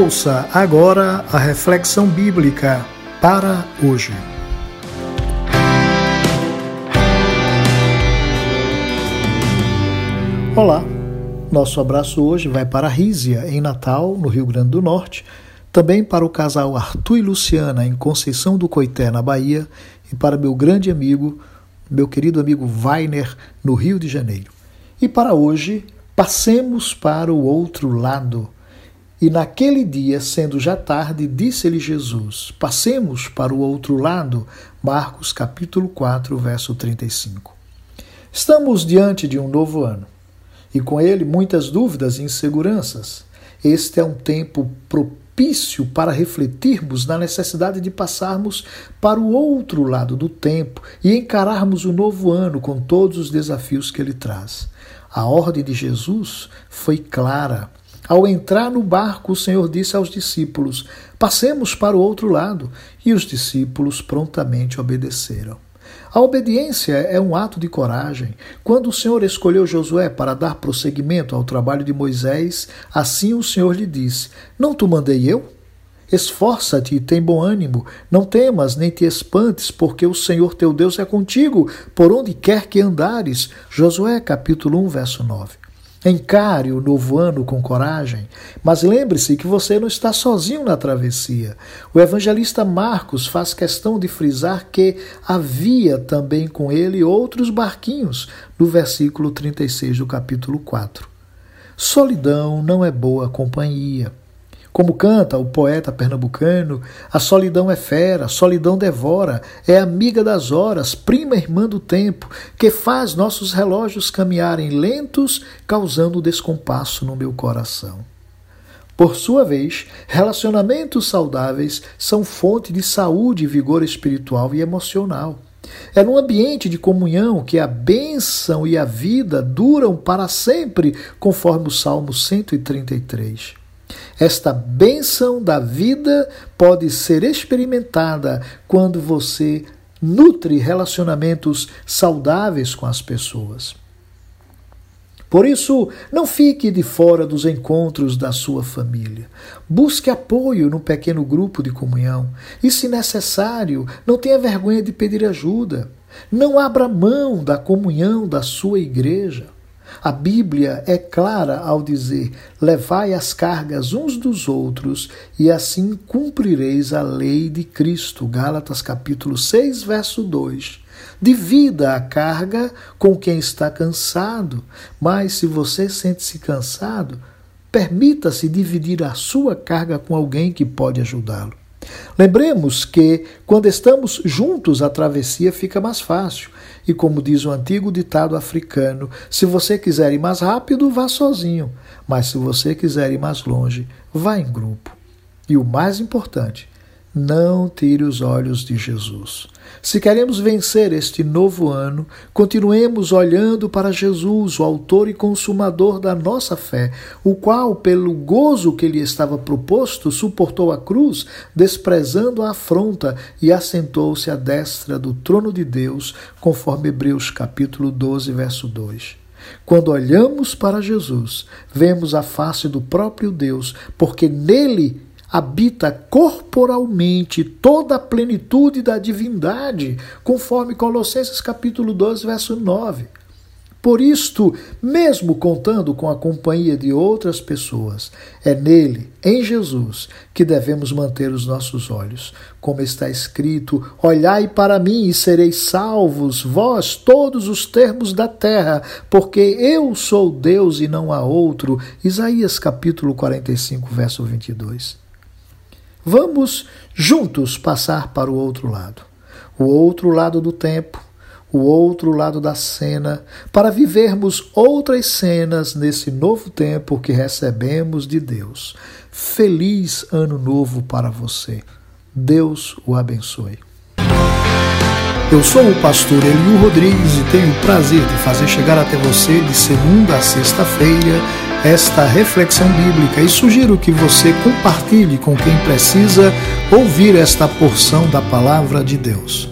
Ouça agora a reflexão bíblica para hoje. Olá, nosso abraço hoje vai para Rísia, em Natal, no Rio Grande do Norte, também para o casal Arthur e Luciana, em Conceição do Coité, na Bahia, e para meu grande amigo, meu querido amigo Weiner, no Rio de Janeiro. E para hoje, passemos para o outro lado. E naquele dia, sendo já tarde, disse-lhe Jesus, passemos para o outro lado. Marcos capítulo 4, verso 35. Estamos diante de um novo ano, e com ele muitas dúvidas e inseguranças. Este é um tempo propício para refletirmos na necessidade de passarmos para o outro lado do tempo e encararmos o novo ano com todos os desafios que ele traz. A ordem de Jesus foi clara. Ao entrar no barco, o Senhor disse aos discípulos, passemos para o outro lado, e os discípulos prontamente obedeceram. A obediência é um ato de coragem. Quando o Senhor escolheu Josué para dar prosseguimento ao trabalho de Moisés, assim o Senhor lhe disse, não te mandei eu? Esforça-te e tem bom ânimo, não temas nem te espantes, porque o Senhor teu Deus é contigo, por onde quer que andares. Josué capítulo 1, verso 9. Encare o novo ano com coragem, mas lembre-se que você não está sozinho na travessia. O evangelista Marcos faz questão de frisar que havia também com ele outros barquinhos, no versículo 36 do capítulo 4. Solidão não é boa companhia. Como canta o poeta pernambucano, a solidão é fera, a solidão devora, é amiga das horas, prima irmã do tempo, que faz nossos relógios caminharem lentos, causando descompasso no meu coração. Por sua vez, relacionamentos saudáveis são fonte de saúde e vigor espiritual e emocional. É num ambiente de comunhão que a bênção e a vida duram para sempre, conforme o Salmo 133. Esta bênção da vida pode ser experimentada quando você nutre relacionamentos saudáveis com as pessoas. Por isso, não fique de fora dos encontros da sua família. Busque apoio num pequeno grupo de comunhão. E, se necessário, não tenha vergonha de pedir ajuda. Não abra mão da comunhão da sua igreja. A Bíblia é clara ao dizer, levai as cargas uns dos outros e assim cumprireis a lei de Cristo. Gálatas capítulo 6, verso 2. Divida a carga com quem está cansado, mas se você sente-se cansado, permita-se dividir a sua carga com alguém que pode ajudá-lo. Lembremos que, quando estamos juntos, a travessia fica mais fácil. E como diz o antigo ditado africano, se você quiser ir mais rápido, vá sozinho. Mas se você quiser ir mais longe, vá em grupo. E o mais importante, não tire os olhos de Jesus. Se queremos vencer este novo ano, continuemos olhando para Jesus, o autor e consumador da nossa fé, o qual, pelo gozo que lhe estava proposto, suportou a cruz, desprezando a afronta, e assentou-se à destra do trono de Deus, conforme Hebreus capítulo 12, verso 2. Quando olhamos para Jesus, vemos a face do próprio Deus, porque nele habita corporalmente toda a plenitude da divindade, conforme Colossenses capítulo 12, verso 9. Por isto, mesmo contando com a companhia de outras pessoas, é nele, em Jesus, que devemos manter os nossos olhos. Como está escrito, olhai para mim e sereis salvos, vós, todos os termos da terra, porque eu sou Deus e não há outro. Isaías capítulo 45, verso 22. Vamos juntos passar para o outro lado do tempo, o outro lado da cena, para vivermos outras cenas nesse novo tempo que recebemos de Deus. Feliz Ano Novo para você. Deus o abençoe. Eu sou o pastor Elio Rodrigues e tenho o prazer de fazer chegar até você de segunda a sexta-feira esta reflexão bíblica e sugiro que você compartilhe com quem precisa ouvir esta porção da palavra de Deus.